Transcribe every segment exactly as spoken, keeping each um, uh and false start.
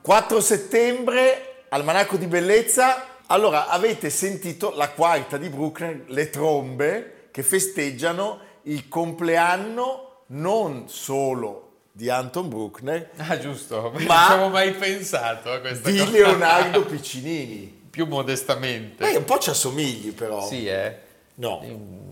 quattro settembre, Almanacco di Bellezza. Allora, avete sentito la quarta di Bruckner, le trombe, che festeggiano il compleanno non solo di Anton Bruckner, ah, giusto, ma non avevo mai pensato a questa di cosa. Leonardo Piccinini. Più modestamente. Beh, un po' ci assomigli però. Sì, eh? No,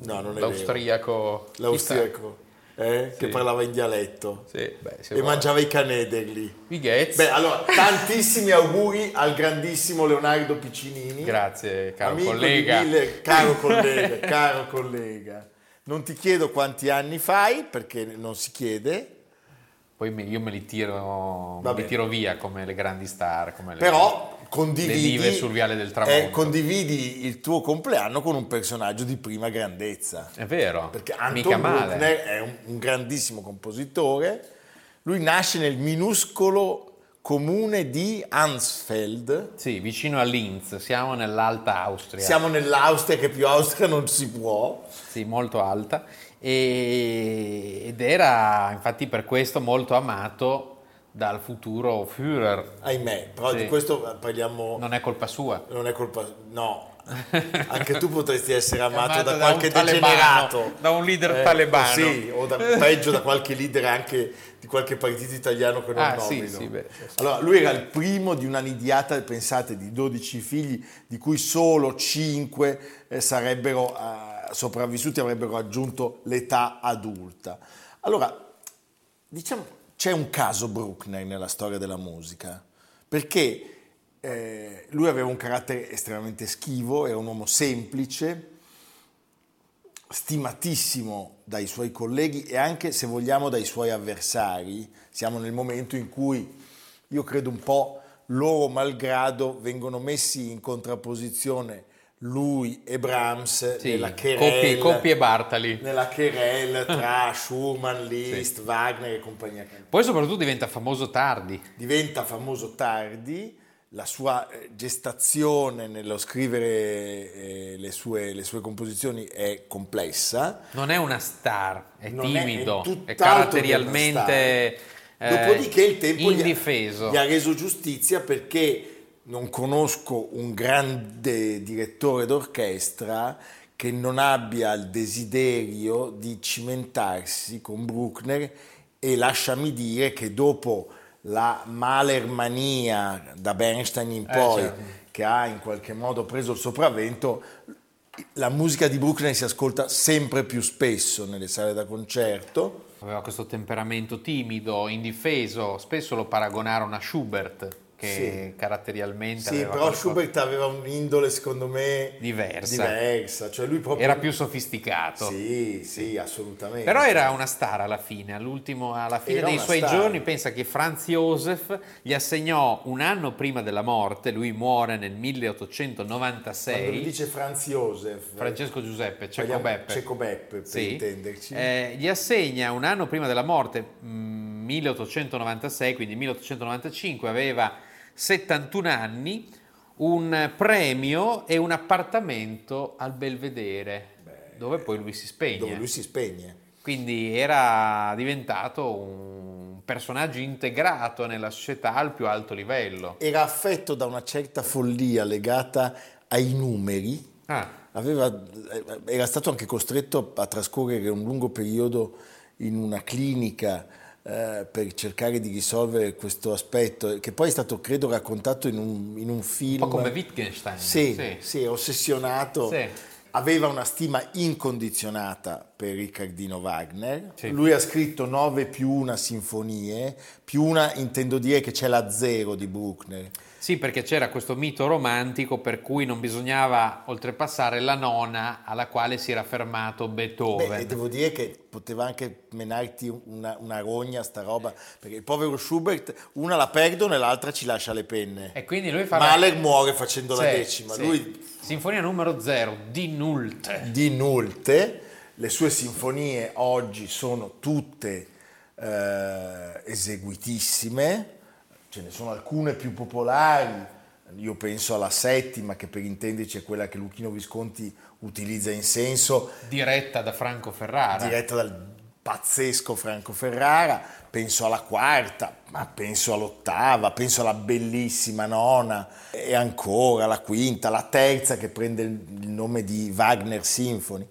no, non è l'austriaco. Vero. L'austriaco. Eh, sì. Che parlava in dialetto, sì, beh, e vuole. Mangiava i canederli. Beh, allora, tantissimi auguri al grandissimo Leonardo Piccinini. Grazie, caro amico collega. Mille, caro collega, caro collega. Non ti chiedo quanti anni fai, perché non si chiede. Poi me, io me li tiro, me li tiro via come le grandi star, come però le, condividi, le dive sul viale del tramonto. Eh, condividi il tuo compleanno con un personaggio di prima grandezza. È vero, perché Anton Bruckner è un, un grandissimo compositore. Lui nasce nel minuscolo comune di Hansfeld. Sì, vicino a Linz, siamo nell'Alta Austria. Siamo nell'Austria, che più Austria non si può. Sì, molto alta. Ed era infatti per questo molto amato dal futuro Führer. Ahimè, però sì. Di questo parliamo. Non è colpa sua. Non è colpa, no. Anche tu potresti essere amato, amato da, da qualche degenerato, talebano, da un leader eh, talebano. Sì, o da, peggio da qualche leader anche di qualche partito italiano che non ah, nomino. Sì, sì, beh, sì. Allora, lui era il primo di una nidiata, pensate, di dodici figli, di cui solo cinque eh, sarebbero eh, sopravvissuti, avrebbero raggiunto l'età adulta. Allora, diciamo, c'è un caso Bruckner nella storia della musica, perché eh, lui aveva un carattere estremamente schivo, era un uomo semplice, stimatissimo dai suoi colleghi e anche, se vogliamo, dai suoi avversari. Siamo nel momento in cui, io credo un po', loro malgrado vengono messi in contrapposizione lui e Brahms, sì, nella querela, Coppi e Bartali, nella querela tra Schumann, Liszt, sì, Wagner e compagnia. Poi soprattutto diventa famoso tardi. Diventa famoso tardi, la sua gestazione nello scrivere eh, le, sue, le sue composizioni è complessa. Non è una star, è non timido, è, è caratterialmente eh, dopodiché il tempo indifeso. Gli ha, gli ha reso giustizia, perché non conosco un grande direttore d'orchestra che non abbia il desiderio di cimentarsi con Bruckner, e lasciami dire che dopo la Mahler-mania da Bernstein in poi, eh, certo, che ha in qualche modo preso il sopravvento, la musica di Bruckner si ascolta sempre più spesso nelle sale da concerto. Aveva questo temperamento timido, indifeso, spesso lo paragonarono a Schubert, che sì, caratterialmente sì, aveva però qualcosa. Schubert aveva un'indole, secondo me, diversa, diversa. Cioè lui proprio era più sofisticato, sì, sì, assolutamente, però era una star alla fine, all'ultimo, alla fine era dei suoi star. Giorni, pensa che Franz Josef gli assegnò un anno prima della morte, lui muore nel milleottocentonovantasei. Quando lui dice Franz Josef, Francesco Giuseppe, Cecco Beppe, Cecco Beppe per sì, intenderci, eh, gli assegna un anno prima della morte, milleottocentonovantasei, quindi milleottocentonovantacinque, aveva settantuno anni, un premio e un appartamento al Belvedere. Beh, dove poi lui si spegne. Dove lui si spegne. Quindi era diventato un personaggio integrato nella società al più alto livello. Era affetto da una certa follia legata ai numeri. Ah. Aveva, era stato anche costretto a trascorrere un lungo periodo in una clinica eh, per cercare di risolvere questo aspetto, che poi è stato, credo, raccontato in un, in un film. Un po' come Wittgenstein. Sì, sì, sì, ossessionato. Sì. Aveva una stima incondizionata per Riccardino Wagner. Sì. Lui ha scritto nove più una sinfonie, più una intendo dire che c'è la zero di Bruckner. Sì, perché c'era questo mito romantico per cui non bisognava oltrepassare la nona alla quale si era fermato Beethoven. Beh, e devo dire che poteva anche menarti una, una rogna sta roba, perché il povero Schubert una la perdono e l'altra ci lascia le penne. E quindi lui farà... Mahler muore facendo sì, la decima. Sì. Lui... Sinfonia numero zero, Die Nullte. Die Nullte. Le sue sinfonie oggi sono tutte eh, eseguitissime. Ce ne sono alcune più popolari, io penso alla settima, che per intenderci è quella che Luchino Visconti utilizza in senso... Diretta da Franco Ferrara. Diretta dal pazzesco Franco Ferrara, penso alla quarta, ma penso all'ottava, penso alla bellissima nona, e ancora la quinta, la terza che prende il nome di Wagner Symphony.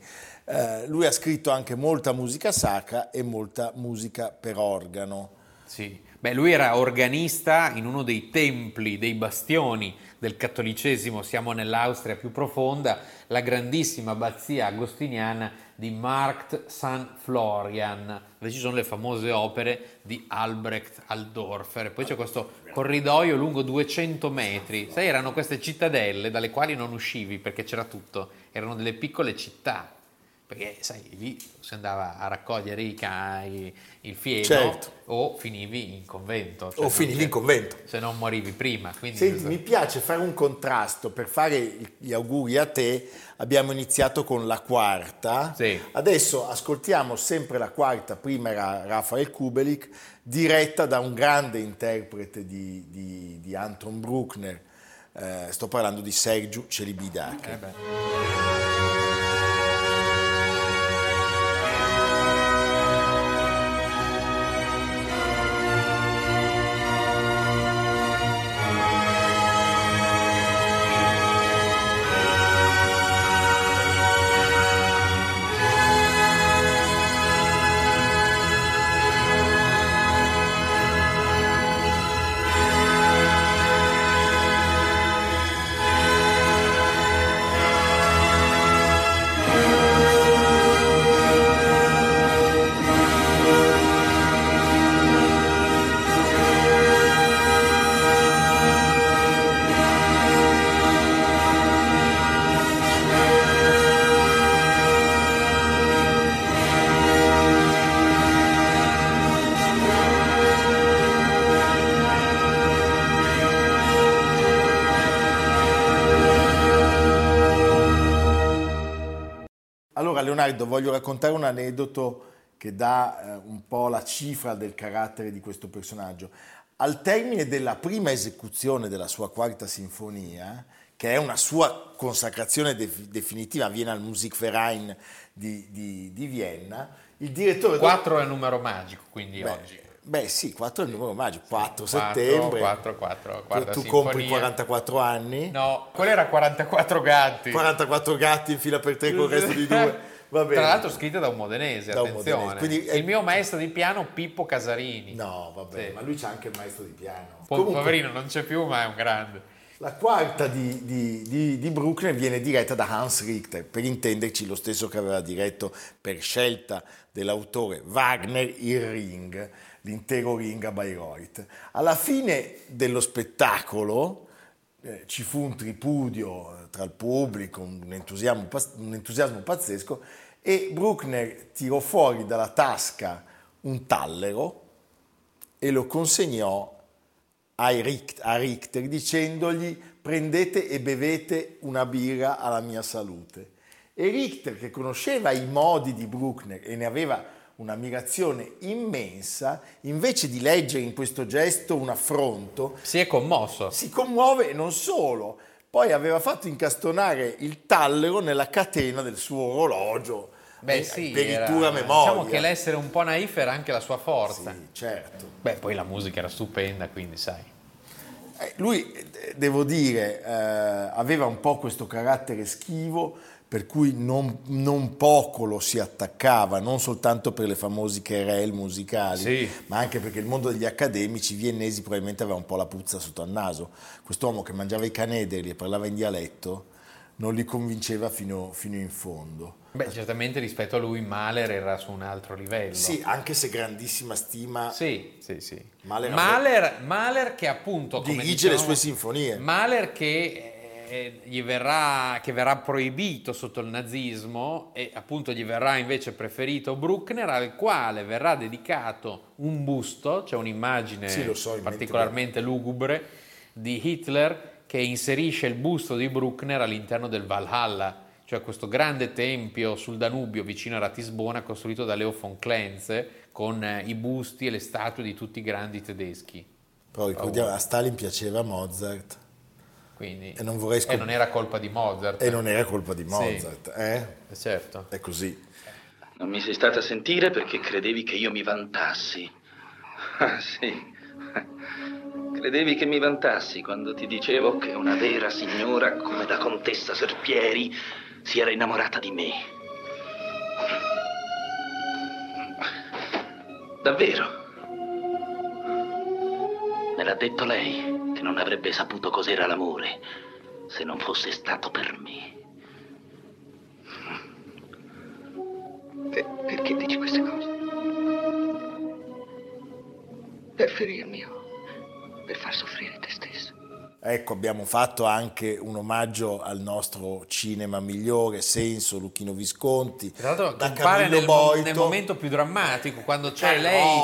Eh, lui ha scritto anche molta musica sacra e molta musica per organo. Sì. Beh, lui era organista in uno dei templi, dei bastioni del cattolicesimo, siamo nell'Austria più profonda, la grandissima abbazia agostiniana di Markt San Florian, dove ci sono le famose opere di Albrecht Altdorfer. Poi c'è questo corridoio lungo duecento metri, sai, erano queste cittadelle dalle quali non uscivi perché c'era tutto, erano delle piccole città. Perché sai, lì si andava a raccogliere i cani, il fieno, certo. o finivi in convento. Cioè o finivi in convento. Se non morivi prima. Quindi Senti, questo... Mi piace fare un contrasto, per fare gli auguri a te abbiamo iniziato con la quarta, sì. Adesso ascoltiamo sempre la quarta, prima era Raphael Kubelik, diretta da un grande interprete di, di, di Anton Bruckner, eh, sto parlando di Sergiu Celibidache. Eh Leonardo, voglio raccontare un aneddoto che dà eh, un po' la cifra del carattere di questo personaggio. Al termine della prima esecuzione della sua quarta sinfonia, che è una sua consacrazione de- definitiva, avviene al Musikverein di, di, di Vienna, il direttore... quattro è il numero magico, quindi beh, oggi. Beh sì, quattro è il numero magico, quattro, quattro settembre, quattro, quattro, quattro, tu compri quarantaquattro anni. No, quello era quarantaquattro gatti. quarantaquattro gatti in fila per tre con il resto di due. Va bene. Tra l'altro scritta da un modenese, da attenzione. Un modenese. Quindi, eh, il mio maestro di piano Pippo Casarini. No, vabbè, sì. Ma lui c'ha anche il maestro di piano. Po- Comunque, poverino, non c'è più, ma è un grande. La quarta di, di, di, di Bruckner viene diretta da Hans Richter, per intenderci lo stesso che aveva diretto, per scelta dell'autore, Wagner, il Ring, l'intero Ring a Bayreuth. Alla fine dello spettacolo eh, ci fu un tripudio tra il pubblico, un entusiasmo, un entusiasmo pazzesco, e Bruckner tirò fuori dalla tasca un tallero e lo consegnò a Richter, a Richter dicendogli: prendete e bevete una birra alla mia salute. E Richter, che conosceva i modi di Bruckner e ne aveva un'ammirazione immensa, invece di leggere in questo gesto un affronto, si è commosso. Si commuove, e non solo. Poi aveva fatto incastonare il tallero nella catena del suo orologio. Beh sì, peritura era, memoria. Diciamo che l'essere un po' naif era anche la sua forza. Sì, certo. Beh, poi la musica era stupenda, quindi sai. Eh, lui, devo dire, eh, aveva un po' questo carattere schivo, per cui non, non poco lo si attaccava, non soltanto per le famose querelle musicali, sì, ma anche perché il mondo degli accademici viennesi probabilmente aveva un po' la puzza sotto al naso. Quest'uomo che mangiava i canederi e parlava in dialetto non li convinceva fino, fino in fondo. Beh, certamente rispetto a lui Mahler era su un altro livello. Sì, anche se grandissima stima. Sì, sì, sì. Mahler, Mahler, Mahler che appunto... Dirige diciamo, le sue sinfonie. Mahler che... Gli verrà, che verrà proibito sotto il nazismo e appunto gli verrà invece preferito Bruckner, al quale verrà dedicato un busto, cioè un'immagine sì, lo so, particolarmente lugubre di Hitler che inserisce il busto di Bruckner all'interno del Valhalla, cioè questo grande tempio sul Danubio vicino a Ratisbona costruito da Leo von Klenze con i busti e le statue di tutti i grandi tedeschi. Però ricordiamo, a Stalin piaceva Mozart. Quindi, e, non vorrei scop- e non era colpa di Mozart. E non era colpa di Mozart, sì, eh? Certo. È così. Non mi sei stata a sentire perché credevi che io mi vantassi. Ah, sì. Credevi che mi vantassi quando ti dicevo che una vera signora come la contessa Serpieri si era innamorata di me. Davvero? Me l'ha detto lei. Non avrebbe saputo cos'era l'amore se non fosse stato per me. Per, perché dici queste cose? Per ferirmi o per far soffrire te stesso? Ecco, abbiamo fatto anche un omaggio al nostro cinema migliore, Senso, Luchino Visconti. Tra l'altro compare nel, mo- nel momento più drammatico, quando c'è lei,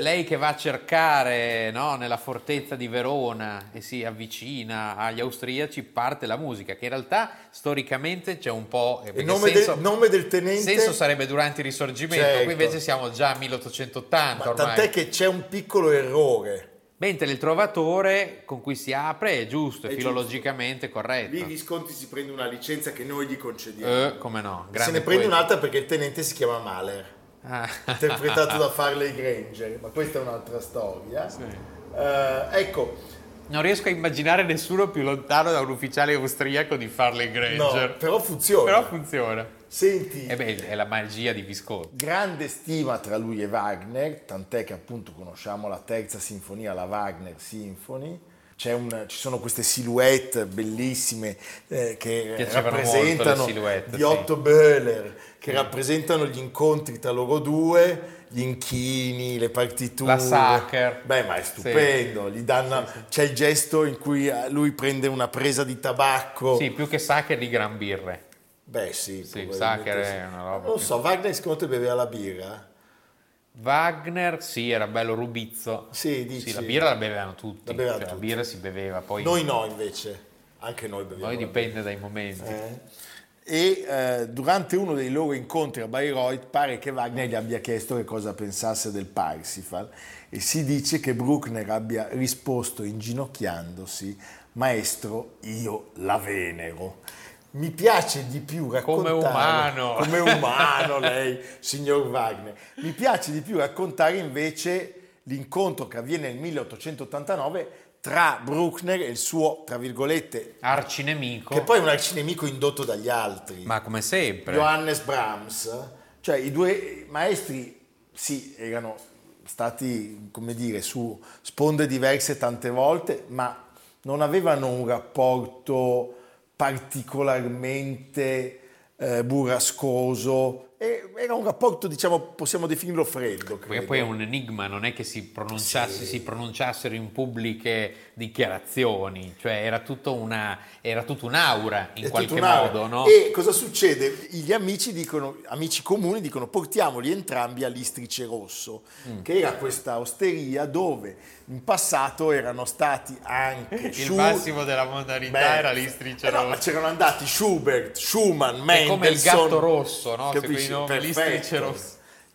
lei che va a cercare, no, nella fortezza di Verona e si avvicina agli austriaci, parte la musica, che in realtà storicamente c'è un po'... Il nome, senso, del, nome del tenente... Senso sarebbe durante il Risorgimento, certo. Qui invece siamo già a milleottocentottanta. Ma ormai. Tant'è che c'è un piccolo errore. Mentre il Trovatore con cui si apre è giusto, è, è filologicamente giusto, corretto. Lì Visconti si prende una licenza che noi gli concediamo. Eh, come no? Se ne prende un'altra perché il tenente si chiama Mahler, ah. interpretato da Farley Granger, ma questa è un'altra storia. Sì. Uh, ecco. Non riesco a immaginare nessuno più lontano da un ufficiale austriaco di Farley Granger. No, però funziona. Però funziona. Senti. E beh, è la magia di Visconti. Grande stima tra lui e Wagner, tant'è che appunto conosciamo la terza sinfonia, la Wagner Symphony. C'è un, ci sono queste silhouette bellissime eh, che Piacevano rappresentano di Otto sì. Böhler, che mm. rappresentano gli incontri tra loro due, gli inchini, le partiture. La Sacher. Beh, ma è stupendo. Sì. Gli danno, sì, sì. C'è il gesto in cui lui prende una presa di tabacco. Sì, più che Sacher di gran birre. Beh sì, sì, Sacher sì. È una roba. Non più... so, Wagner secondo te beveva la birra? Wagner sì, era bello rubizzo. Sì, dici. Sì, la birra la bevevano tutti. La, bevevano cioè, tutti. La birra si beveva poi. Noi no, invece. Anche noi bevevamo. Noi dipende dai momenti. Eh. E eh, durante uno dei loro incontri a Bayreuth pare che Wagner gli abbia chiesto che cosa pensasse del Parsifal e si dice che Bruckner abbia risposto inginocchiandosi: "Maestro, io la venero". Mi piace di più raccontare... Come umano! Come umano lei, signor Wagner. Mi piace di più raccontare invece l'incontro che avviene nel milleottocentottantanove tra Bruckner e il suo, tra virgolette... arcinemico. Che poi è un arcinemico indotto dagli altri. Ma come sempre. Johannes Brahms. Cioè i due maestri, sì, erano stati, come dire, su sponde diverse tante volte, ma non avevano un rapporto... particolarmente eh, burrascoso, e era un rapporto, diciamo, possiamo definirlo freddo, credo. Perché poi è un enigma, non è che si pronunciasse, sì. si pronunciassero in pubbliche dichiarazioni, cioè era tutto una era tutto un'aura in è qualche un'aura. modo, no? E cosa succede? Gli amici dicono, amici comuni dicono: portiamoli entrambi all'Istrice Rosso, mm. che era questa osteria dove in passato erano stati anche il Schu- massimo della modernità. Beh, era l'Istrice eh Rosso. No, ma c'erano andati Schubert, Schumann, Mendelssohn. È come il gatto rosso, no? Capisci? L'Istrice Rosso.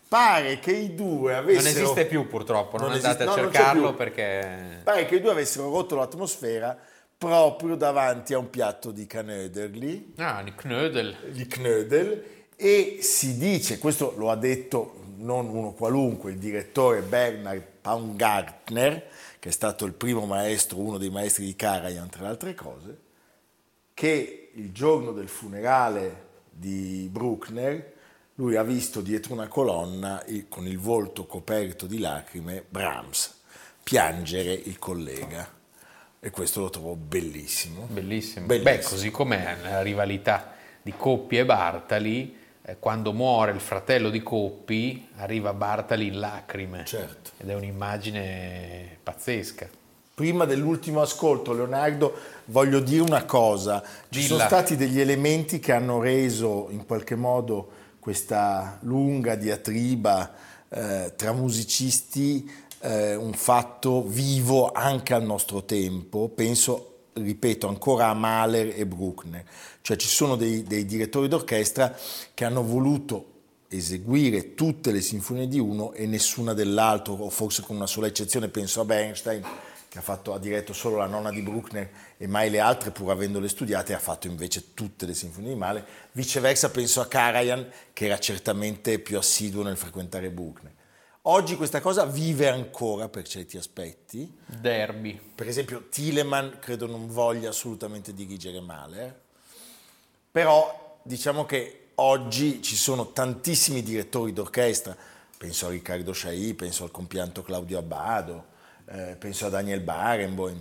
Pare che i due avessero... Non esiste più purtroppo, non, non andate esiste, a no, cercarlo perché... Pare che i due avessero rotto l'atmosfera proprio davanti a un piatto di Knödel. Ah, di Knödel. Di Knödel. E si dice, questo lo ha detto non uno qualunque, il direttore Bernhard Paumgartner, che è stato il primo maestro, uno dei maestri di Karajan, tra le altre cose, che il giorno del funerale di Bruckner, lui ha visto dietro una colonna, con il volto coperto di lacrime, Brahms piangere il collega. E questo lo trovo bellissimo. Bellissimo. Bellissimo. Beh, così com'è la rivalità di Coppi e Bartali. Quando muore il fratello di Coppi, arriva Bartali in lacrime. Certo. Ed è un'immagine pazzesca. Prima dell'ultimo ascolto, Leonardo, voglio dire una cosa. Ci Dilla. Sono stati degli elementi che hanno reso in qualche modo questa lunga diatriba eh, tra musicisti eh, un fatto vivo anche al nostro tempo. Penso, ripeto, ancora a Mahler e Bruckner. Cioè ci sono dei, dei direttori d'orchestra che hanno voluto eseguire tutte le sinfonie di uno e nessuna dell'altro, o forse con una sola eccezione, penso a Bernstein, che ha fatto, ha diretto solo la nona di Bruckner e mai le altre, pur avendole studiate, ha fatto invece tutte le sinfonie di Mahler. Viceversa penso a Karajan, che era certamente più assiduo nel frequentare Bruckner. Oggi questa cosa vive ancora per certi aspetti. Derby. Per esempio Telemann credo non voglia assolutamente dirigere Mahler, però diciamo che oggi ci sono tantissimi direttori d'orchestra, penso a Riccardo Chailly, penso al compianto Claudio Abbado, eh, penso a Daniel Barenboim,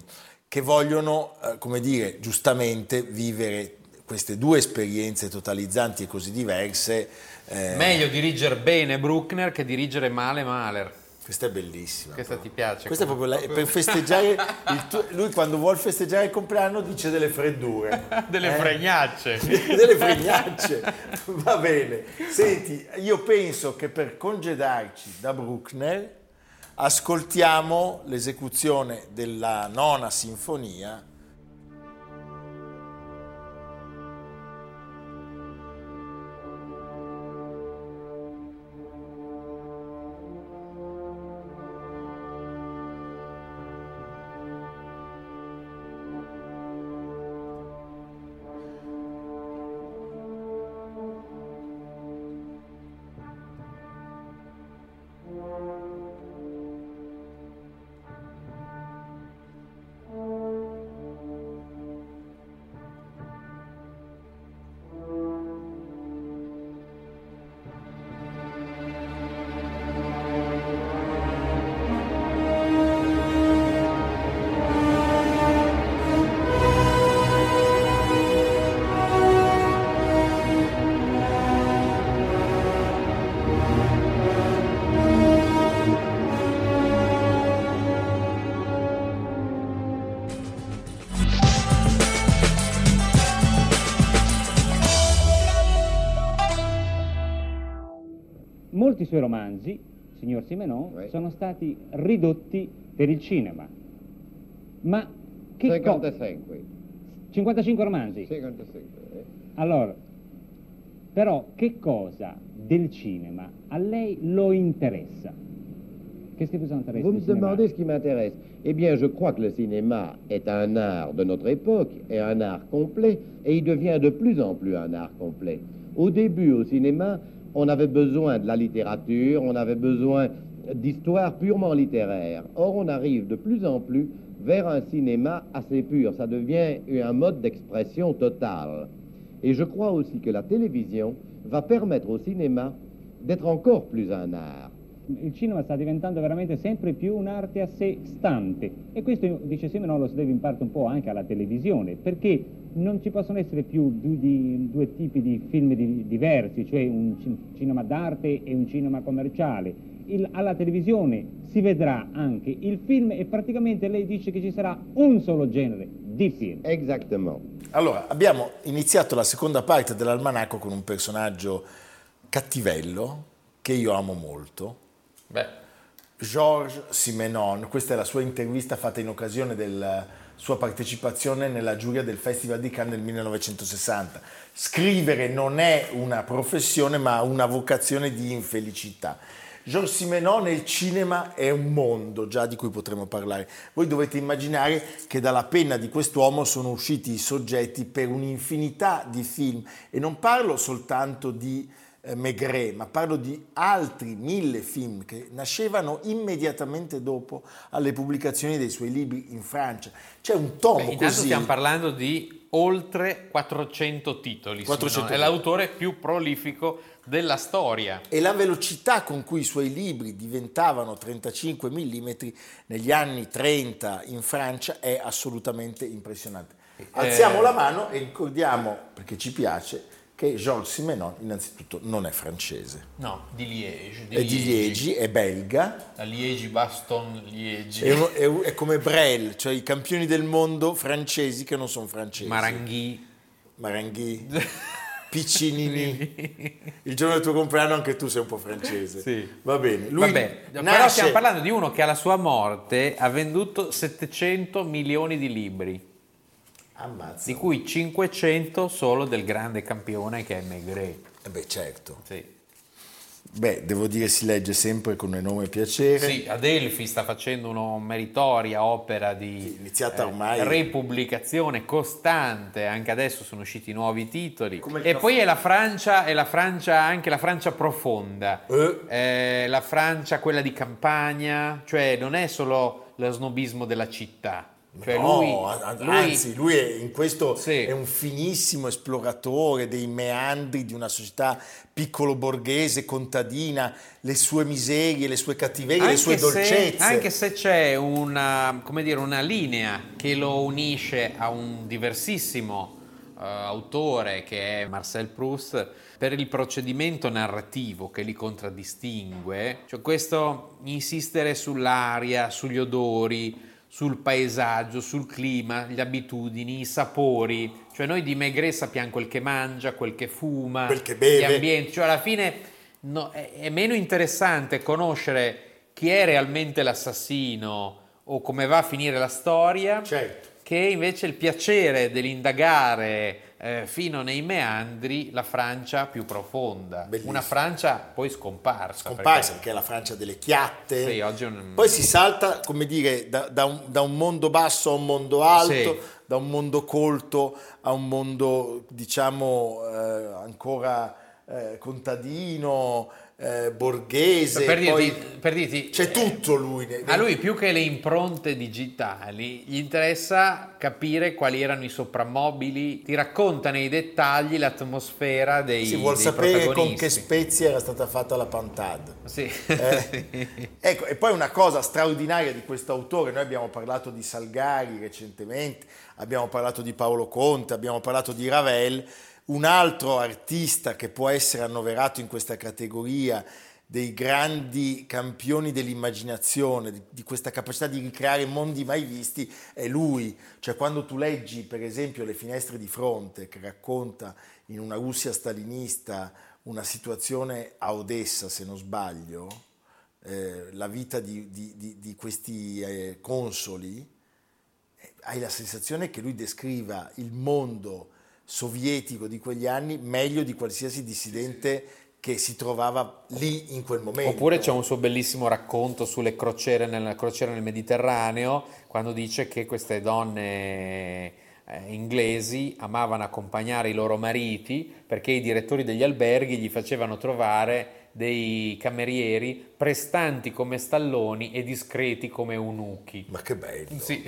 che vogliono, eh, come dire, giustamente vivere queste due esperienze totalizzanti e così diverse. Eh. Meglio dirigere bene Bruckner che dirigere male Mahler. Questa è bellissima. Questa proprio. Ti piace? Questa come? È proprio la, per festeggiare, il tuo, lui quando vuol festeggiare il compleanno dice delle freddure. delle eh? fregnacce. delle fregnacce, va bene. Senti, io penso che per congedarci da Bruckner ascoltiamo l'esecuzione della nona sinfonia. Molti suoi romanzi, signor Simenon, right. sono stati ridotti per il cinema. Ma che cinquantacinque. Co- cinquantacinque romanzi? cinquantacinque. Eh. Allora, però che cosa del cinema a lei lo interessa? Qu'est-ce qui vous intéresse? Vous me demandez ce qui m'intéresse. Eh bien, je crois que le cinéma est un art de notre époque, et un art complet, et il devient de plus en plus un art complet. Au début, au cinéma, on avait besoin de la littérature, on avait besoin d'histoire purement littéraire. Or, on arrive de plus en plus vers un cinéma assez pur. Ça devient un mode d'expression total. Et je crois aussi que la télévision va permettre au cinéma d'être encore plus un art. Il cinema sta diventando veramente sempre più un'arte a sé stante, e questo, dice Simenon, lo si deve in parte un po' anche alla televisione, perché non ci possono essere più due, di, due tipi di film di, diversi, cioè un cinema d'arte e un cinema commerciale. Il, alla televisione si vedrà anche il film, e praticamente lei dice che ci sarà un solo genere di film. Esattamente. Allora, abbiamo iniziato la seconda parte dell'almanacco con un personaggio cattivello che io amo molto. Beh. Georges Simenon, questa è la sua intervista fatta in occasione della sua partecipazione nella giuria del Festival di Cannes del millenovecentosessanta. Scrivere non è una professione, ma una vocazione di infelicità. Georges Simenon nel cinema è un mondo già di cui potremmo parlare. Voi dovete immaginare che dalla penna di quest'uomo sono usciti i soggetti per un'infinità di film, e non parlo soltanto di Maigret, ma parlo di altri mille film che nascevano immediatamente dopo alle pubblicazioni dei suoi libri in Francia. C'è un tomo Beh, intanto così... Stiamo parlando di oltre quattrocento titoli, quattrocento è l'autore più prolifico della storia. E la velocità con cui i suoi libri diventavano trentacinque millimetri negli anni trenta in Francia è assolutamente impressionante. Alziamo eh... la mano e ricordiamo, perché ci piace, che Georges Simenon innanzitutto non è francese. No, di Liegi. Di è Liegi. di Liegi, è belga. La Liegi, Baston, Liegi. È, uno, è, è come Brel, cioè i campioni del mondo francesi che non sono francesi. Maranghi. Maranghi. Piccinini. Il giorno del tuo compleanno anche tu sei un po' francese. Sì. Va bene. Lui Vabbè, nasce... Però stiamo parlando di uno che alla sua morte ha venduto settecento milioni di libri. Ammazza. Di cui cinquecento solo del grande campione che è Maigret. Eh beh, certo. Sì. Beh, devo dire si legge sempre con enorme piacere. Sì, Adelphi sta facendo una meritoria opera di sì, iniziata ormai. Eh, repubblicazione costante, anche adesso sono usciti nuovi titoli. Come e poi è la Francia, è la Francia anche la Francia profonda, eh. Eh, la Francia quella di campagna, cioè non è solo lo snobismo della città. Cioè no, lui, anzi, lui è, in questo sì. è un finissimo esploratore dei meandri di una società piccolo borghese, contadina, le sue miserie, le sue cattiverie, anche le sue dolcezze. Se, anche se c'è una, come dire, una linea che lo unisce a un diversissimo uh, autore che è Marcel Proust, per il procedimento narrativo che li contraddistingue, cioè questo insistere sull'aria, sugli odori, sul paesaggio, sul clima, le abitudini, i sapori. Cioè noi di Maigret sappiamo quel che mangia, quel che fuma, quel che beve. Gli ambienti. Cioè alla fine no, è, è meno interessante conoscere chi è realmente l'assassino o come va a finire la storia, certo, che invece il piacere dell'indagare eh, fino nei meandri la Francia più profonda. Bellissimo. Una Francia poi scomparsa. Scomparsa perché, perché è la Francia delle chiatte. Sì, oggi un... Poi si salta, come dire, da, da, un, da un mondo basso a un mondo alto, sì, da un mondo colto a un mondo, diciamo, eh, ancora eh, contadino, Eh, borghese, per dirti, poi per dirti, c'è tutto lui. A lui più che le impronte digitali gli interessa capire quali erano i soprammobili, ti racconta nei dettagli l'atmosfera dei protagonisti. Si vuol sapere con che spezie era stata fatta la pantade. Sì. Eh, ecco, e poi una cosa straordinaria di questo autore, noi abbiamo parlato di Salgari recentemente, abbiamo parlato di Paolo Conte, abbiamo parlato di Ravel. Un altro artista che può essere annoverato in questa categoria dei grandi campioni dell'immaginazione, di, di questa capacità di ricreare mondi mai visti, è lui. Cioè quando tu leggi per esempio Le finestre di fronte, che racconta in una Russia stalinista una situazione a Odessa, se non sbaglio, eh, la vita di, di, di, di questi eh, consoli, eh, hai la sensazione che lui descriva il mondo sovietico di quegli anni meglio di qualsiasi dissidente che si trovava lì in quel momento. Oppure c'è un suo bellissimo racconto sulle crociere nel, crociere nel Mediterraneo, quando dice che queste donne eh, inglesi amavano accompagnare i loro mariti perché i direttori degli alberghi gli facevano trovare dei camerieri prestanti come stalloni e discreti come eunuchi. Ma che bello! Sì.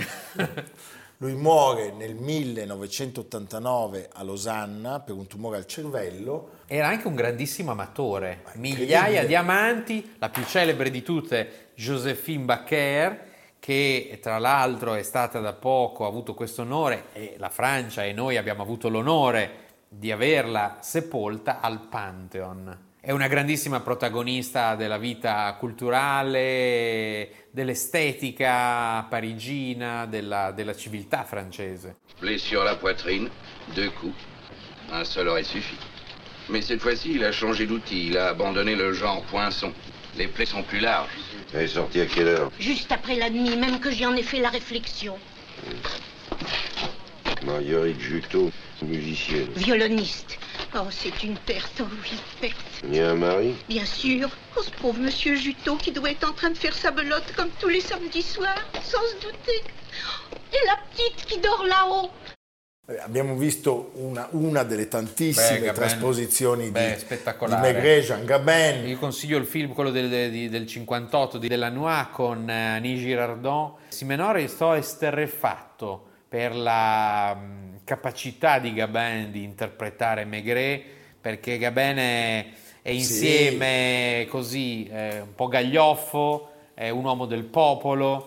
Lui muore nel millenovecentottantanove a Losanna per un tumore al cervello. Era anche un grandissimo amatore, migliaia di amanti, la più celebre di tutte Joséphine Baker, che tra l'altro è stata da poco, ha avuto questo onore, e la Francia e noi abbiamo avuto l'onore di averla sepolta al Pantheon. È una grandissima protagonista della vita culturale, dell'estetica parigina, della, della civiltà francese. Blessure à la poitrine, deux coups, un seul aurait suffi. Mais cette fois-ci, il a changé d'outil, il a abandonné le genre poinçon. Les plaies sont plus larges. Elle est sortie à quelle heure? Juste après la nuit, même que j'en ai fait la réflexion. Marguerite Juteau, musicienne. Violoniste. Oh, c'est une perte, oui, perte. Il y a un mari? Bien sûr. Oh, ce pauvre monsieur Juteau qui doit être en train de faire sa belote comme tous les samedis soirs, sans se douter. Et la petite qui dort là-haut. Abbiamo visto una, una delle tantissime Beh, trasposizioni Beh, di, di Maigret, Jean Gabin. Io consiglio il film, quello del, del, del cinquantotto, di Delanois con Annie Girardot. Simenon, sto esterrefatto per la mh, capacità di Gabin di interpretare Maigret, perché Gabin è, è insieme sì. così, è un po' gaglioffo, è un uomo del popolo.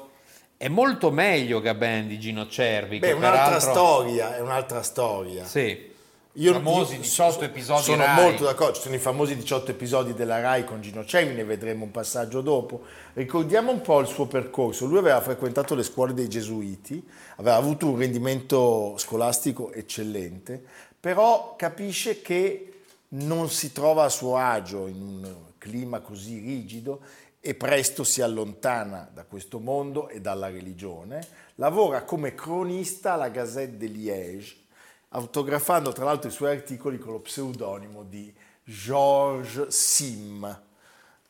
È molto meglio Gabin di Gino Cervi. Beh, che un'altra peraltro... storia, è un'altra storia. Sì. Io, I famosi diciotto episodi sono Rai. Molto d'accordo, ci sono i famosi diciotto episodi della Rai con Gino Cervi, ne vedremo un passaggio dopo. Ricordiamo un po' il suo percorso. Lui aveva frequentato le scuole dei Gesuiti, aveva avuto un rendimento scolastico eccellente, però capisce che non si trova a suo agio in un clima così rigido e presto si allontana da questo mondo e dalla religione. Lavora come cronista alla Gazette de Liège, autografando tra l'altro i suoi articoli con lo pseudonimo di Georges Sim,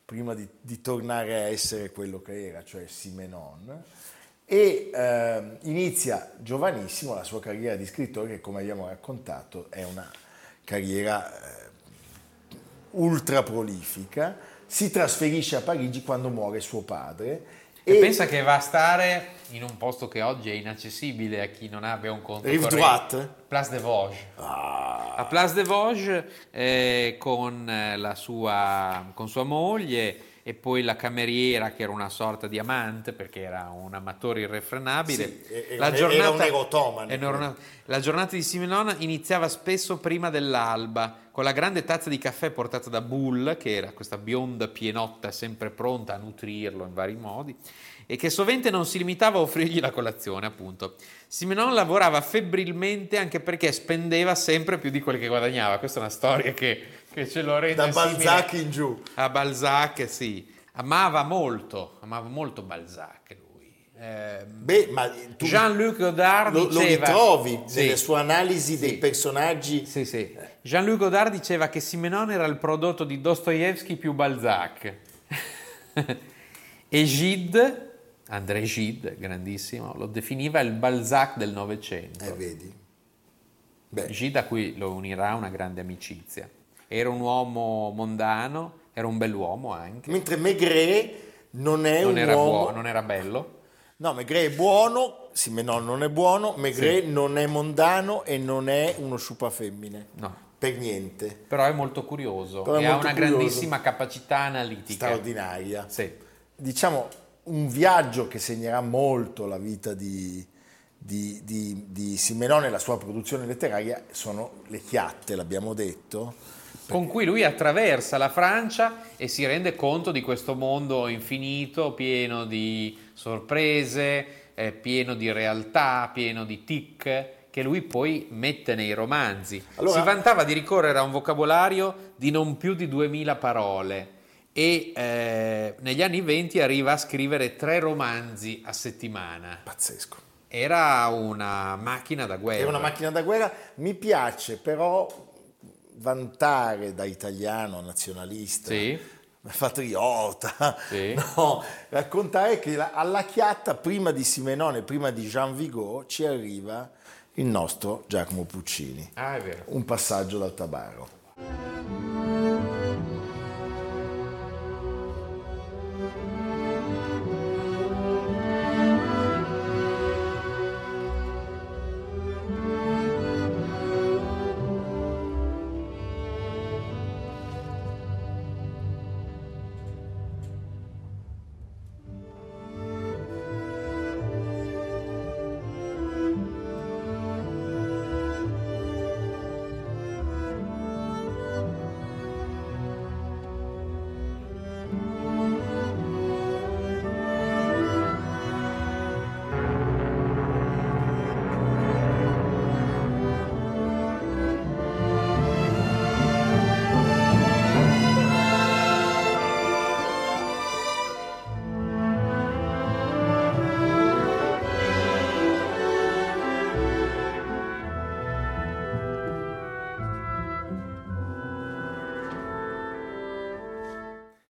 prima di, di tornare a essere quello che era, cioè Simenon, e eh, inizia giovanissimo la sua carriera di scrittore, che come abbiamo raccontato è una carriera eh, ultra prolifica. Si trasferisce a Parigi quando muore suo padre. E, e pensa che va a stare in un posto che oggi è inaccessibile a chi non abbia un conto corrente. Place des Vosges. Ah. A Place des Vosges eh, con, la sua, con sua moglie e poi la cameriera, che era una sorta di amante, perché era un amatore irrefrenabile. Sì, e, la giornata, era un erotomano. La giornata di Simenon iniziava spesso prima dell'alba, con la grande tazza di caffè portata da Bull, che era questa bionda pienotta sempre pronta a nutrirlo in vari modi, e che sovente non si limitava a offrirgli la colazione, appunto. Simenon lavorava febbrilmente, anche perché spendeva sempre più di quel che guadagnava. Questa è una storia che, che ce lo rende da Balzac simile. In giù. A Balzac, sì. Amava molto, amava molto Balzac. Eh, Beh, ma tu Jean-Luc Godard lo, diceva, lo ritrovi nelle sì, sue analisi dei sì, personaggi sì, sì. Jean-Luc Godard diceva che Simenon era il prodotto di Dostoevsky più Balzac. E Gide, André Gide, grandissimo, lo definiva il Balzac del Novecento. Eh, vedi? Beh. Gide, a cui lo unirà una grande amicizia. Era un uomo mondano, era un bell'uomo anche. Mentre Maigret non è non un era uomo buono, non era bello. No, Maigret è buono, Simenon non è buono, Maigret sì. non è mondano e non è uno sciupa femmine, no, per niente. Però è molto curioso Però e molto ha una curioso. grandissima capacità analitica. Straordinaria. Sì. Diciamo un viaggio che segnerà molto la vita di, di, di, di Simenon e la sua produzione letteraria sono le chiatte, l'abbiamo detto. Con cui lui attraversa la Francia e si rende conto di questo mondo infinito, pieno di sorprese, eh, pieno di realtà, pieno di tic, che lui poi mette nei romanzi. Allora, si vantava di ricorrere a un vocabolario di non più di duemila parole e eh, negli anni venti arriva a scrivere tre romanzi a settimana. Pazzesco. Era una macchina da guerra. Era una macchina da guerra. Mi piace però vantare da italiano nazionalista, sì. patriota, sì. no, raccontare che alla chiatta prima di Simenon e prima di Jean Vigo ci arriva il nostro Giacomo Puccini. Ah, è vero. Un passaggio dal Tabarro.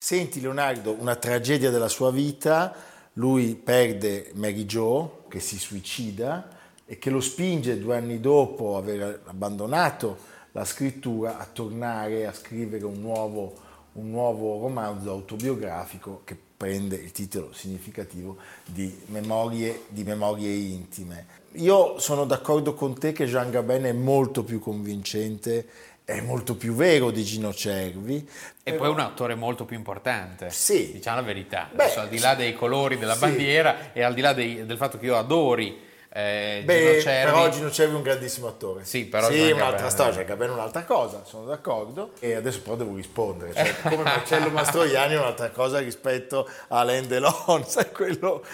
Senti Leonardo, una tragedia della sua vita, lui perde Mary Jo, che si suicida, e che lo spinge, due anni dopo aver abbandonato la scrittura, a tornare a scrivere un nuovo, un nuovo romanzo autobiografico che prende il titolo significativo di Memorie, di Memorie Intime. Io sono d'accordo con te che Jean Gabin è molto più convincente, è molto più vero di Gino Cervi. E poi è un autore molto più importante, sì, diciamo la verità. Beh, adesso, al di là dei colori della sì. bandiera e al di là dei, del fatto che io adori Eh, Beh, Gino Cervi. Però Gino Cervi è un grandissimo attore. Sì, però sì, è un'altra Gabin, storia, Gabin è un'altra cosa, sono d'accordo. E adesso però devo rispondere, cioè, come Marcello Mastroianni è un'altra cosa rispetto a Alain Delon, sai quello?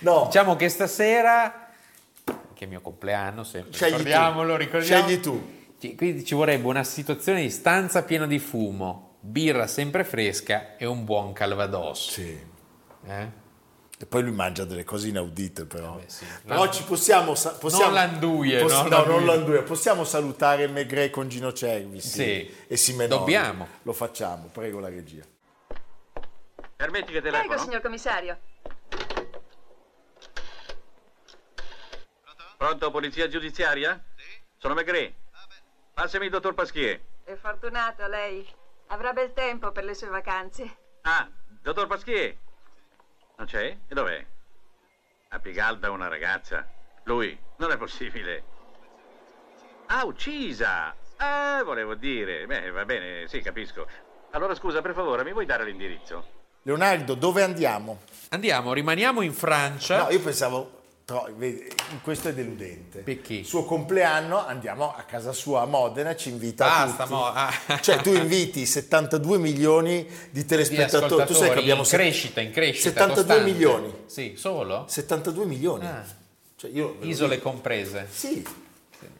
No. Diciamo che stasera, che è il mio compleanno, sempre, scegli ricordiamolo, tu. ricordiamo. Scegli tu. Quindi ci vorrebbe una situazione di stanza piena di fumo, birra sempre fresca e un buon calvados. Sì. Eh? E poi lui mangia delle cose inaudite, però. Eh beh, sì. Però ci possiamo, possiamo non landuie, poss- no, landuie. No, non landuie. Possiamo salutare Maigret con Gino Cervi, sì. Sì. E Simenon. Dobbiamo. Lo facciamo, prego la regia. Permetti che telefono. Prego, signor commissario. Pronto? Pronto, polizia giudiziaria? Sì. Sono Maigret. Ah, passami il dottor Pasquier. È fortunato lei. Avrà bel tempo per le sue vacanze. Ah, dottor Pasquier. Non c'è? E dov'è? A Pigalda una ragazza. Lui, non è possibile. Ah, uccisa! Eh, volevo dire. Beh, va bene, sì, capisco. Allora, scusa, per favore, mi vuoi dare l'indirizzo? Leonardo, dove andiamo? Andiamo, rimaniamo in Francia. No, io pensavo... Però, vedi, questo è deludente. Perché? Suo compleanno, andiamo a casa sua a Modena, ci invita ah, tutti. Mo- ah. Cioè tu inviti settantadue milioni di telespettatori. Di tu sai che abbiamo in crescita, in crescita. settantadue milioni. Sì, solo? settantadue milioni. Ah. Cioè, io Isole comprese. Sì.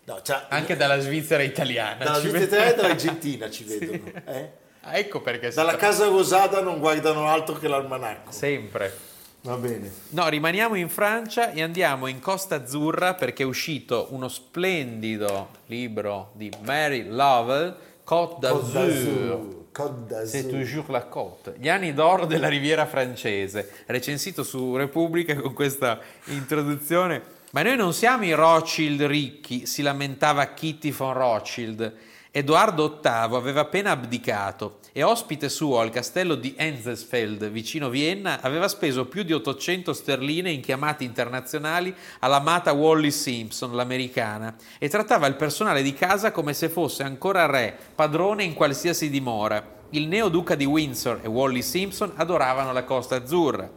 No, cioè, anche dalla Svizzera italiana. Dalla Svizzera italiana e dall'Argentina ci vedono. Sì. Eh? Ah, ecco perché. Dalla Casa Rosada non guardano altro che l'almanacco. Sempre. Va bene. No, rimaniamo in Francia e andiamo in Costa Azzurra perché è uscito uno splendido libro di Mary Lovell, Côte d'Azur. Côte d'Azur. C'est toujours la Côte. Gli anni d'oro della Riviera francese, recensito su Repubblica con questa introduzione. Ma noi non siamo i Rothschild ricchi, si lamentava Kitty von Rothschild. Edoardo ottavo aveva appena abdicato e ospite suo al castello di Hansfeld, vicino Vienna, aveva speso più di ottocento sterline in chiamate internazionali all'amata Wally Simpson, l'americana, e trattava il personale di casa come se fosse ancora re, padrone in qualsiasi dimora. Il neoduca di Windsor e Wally Simpson adoravano la Costa Azzurra.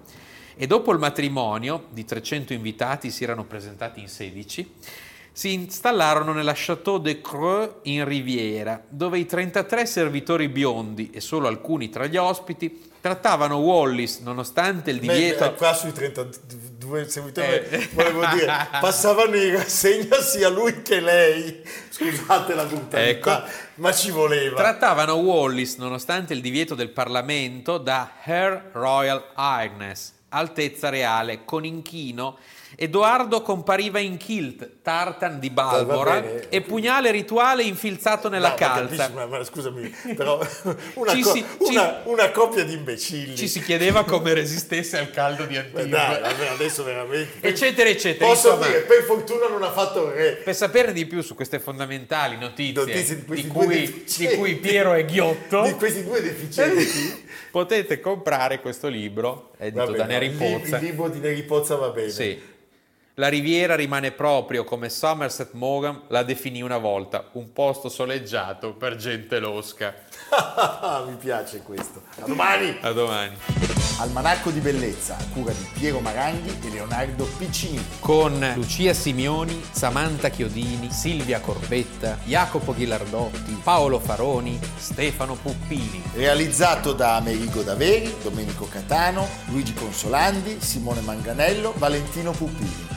E dopo il matrimonio, di trecento invitati si erano presentati in sedici, si installarono nella Château de Creux in Riviera, dove i trentatré servitori biondi e solo alcuni tra gli ospiti trattavano Wallis, nonostante il divieto... Beh, qua sui trentadue servitori, eh. volevo dire, passavano in rassegna sia lui che lei, scusate la brutalità, ecco. Ma ci voleva. Trattavano Wallis, nonostante il divieto del Parlamento, da Her Royal Highness, altezza reale, con inchino. Edoardo compariva in kilt, tartan di Balbora ah, e pugnale rituale infilzato nella no, calza. Ma, ma scusami, però una, co- si, una, ci... una coppia di imbecilli. Ci si chiedeva come resistesse al caldo di Antibia. Adesso veramente. Eccetera, eccetera. Posso insomma, dire, per fortuna non ha fatto re. Per saperne di più su queste fondamentali notizie, notizie di, di, cui, di cui Piero è ghiotto, di questi due deficienti, potete comprare questo libro edito bene, da Neri Pozza. Il libro di Neri Pozza va bene. Sì. La Riviera rimane proprio, come Somerset Maugham la definì una volta, un posto soleggiato per gente losca. Mi piace questo. A domani! A domani. Almanacco di bellezza, a cura di Piero Maranghi e Leonardo Piccinini. Con Lucia Simioni, Samantha Chiodini, Silvia Corbetta, Jacopo Ghilardotti, Paolo Faroni, Stefano Puppini. Realizzato da Amerigo Daveri, Domenico Catano, Luigi Consolandi, Simone Manganello, Valentino Puppini.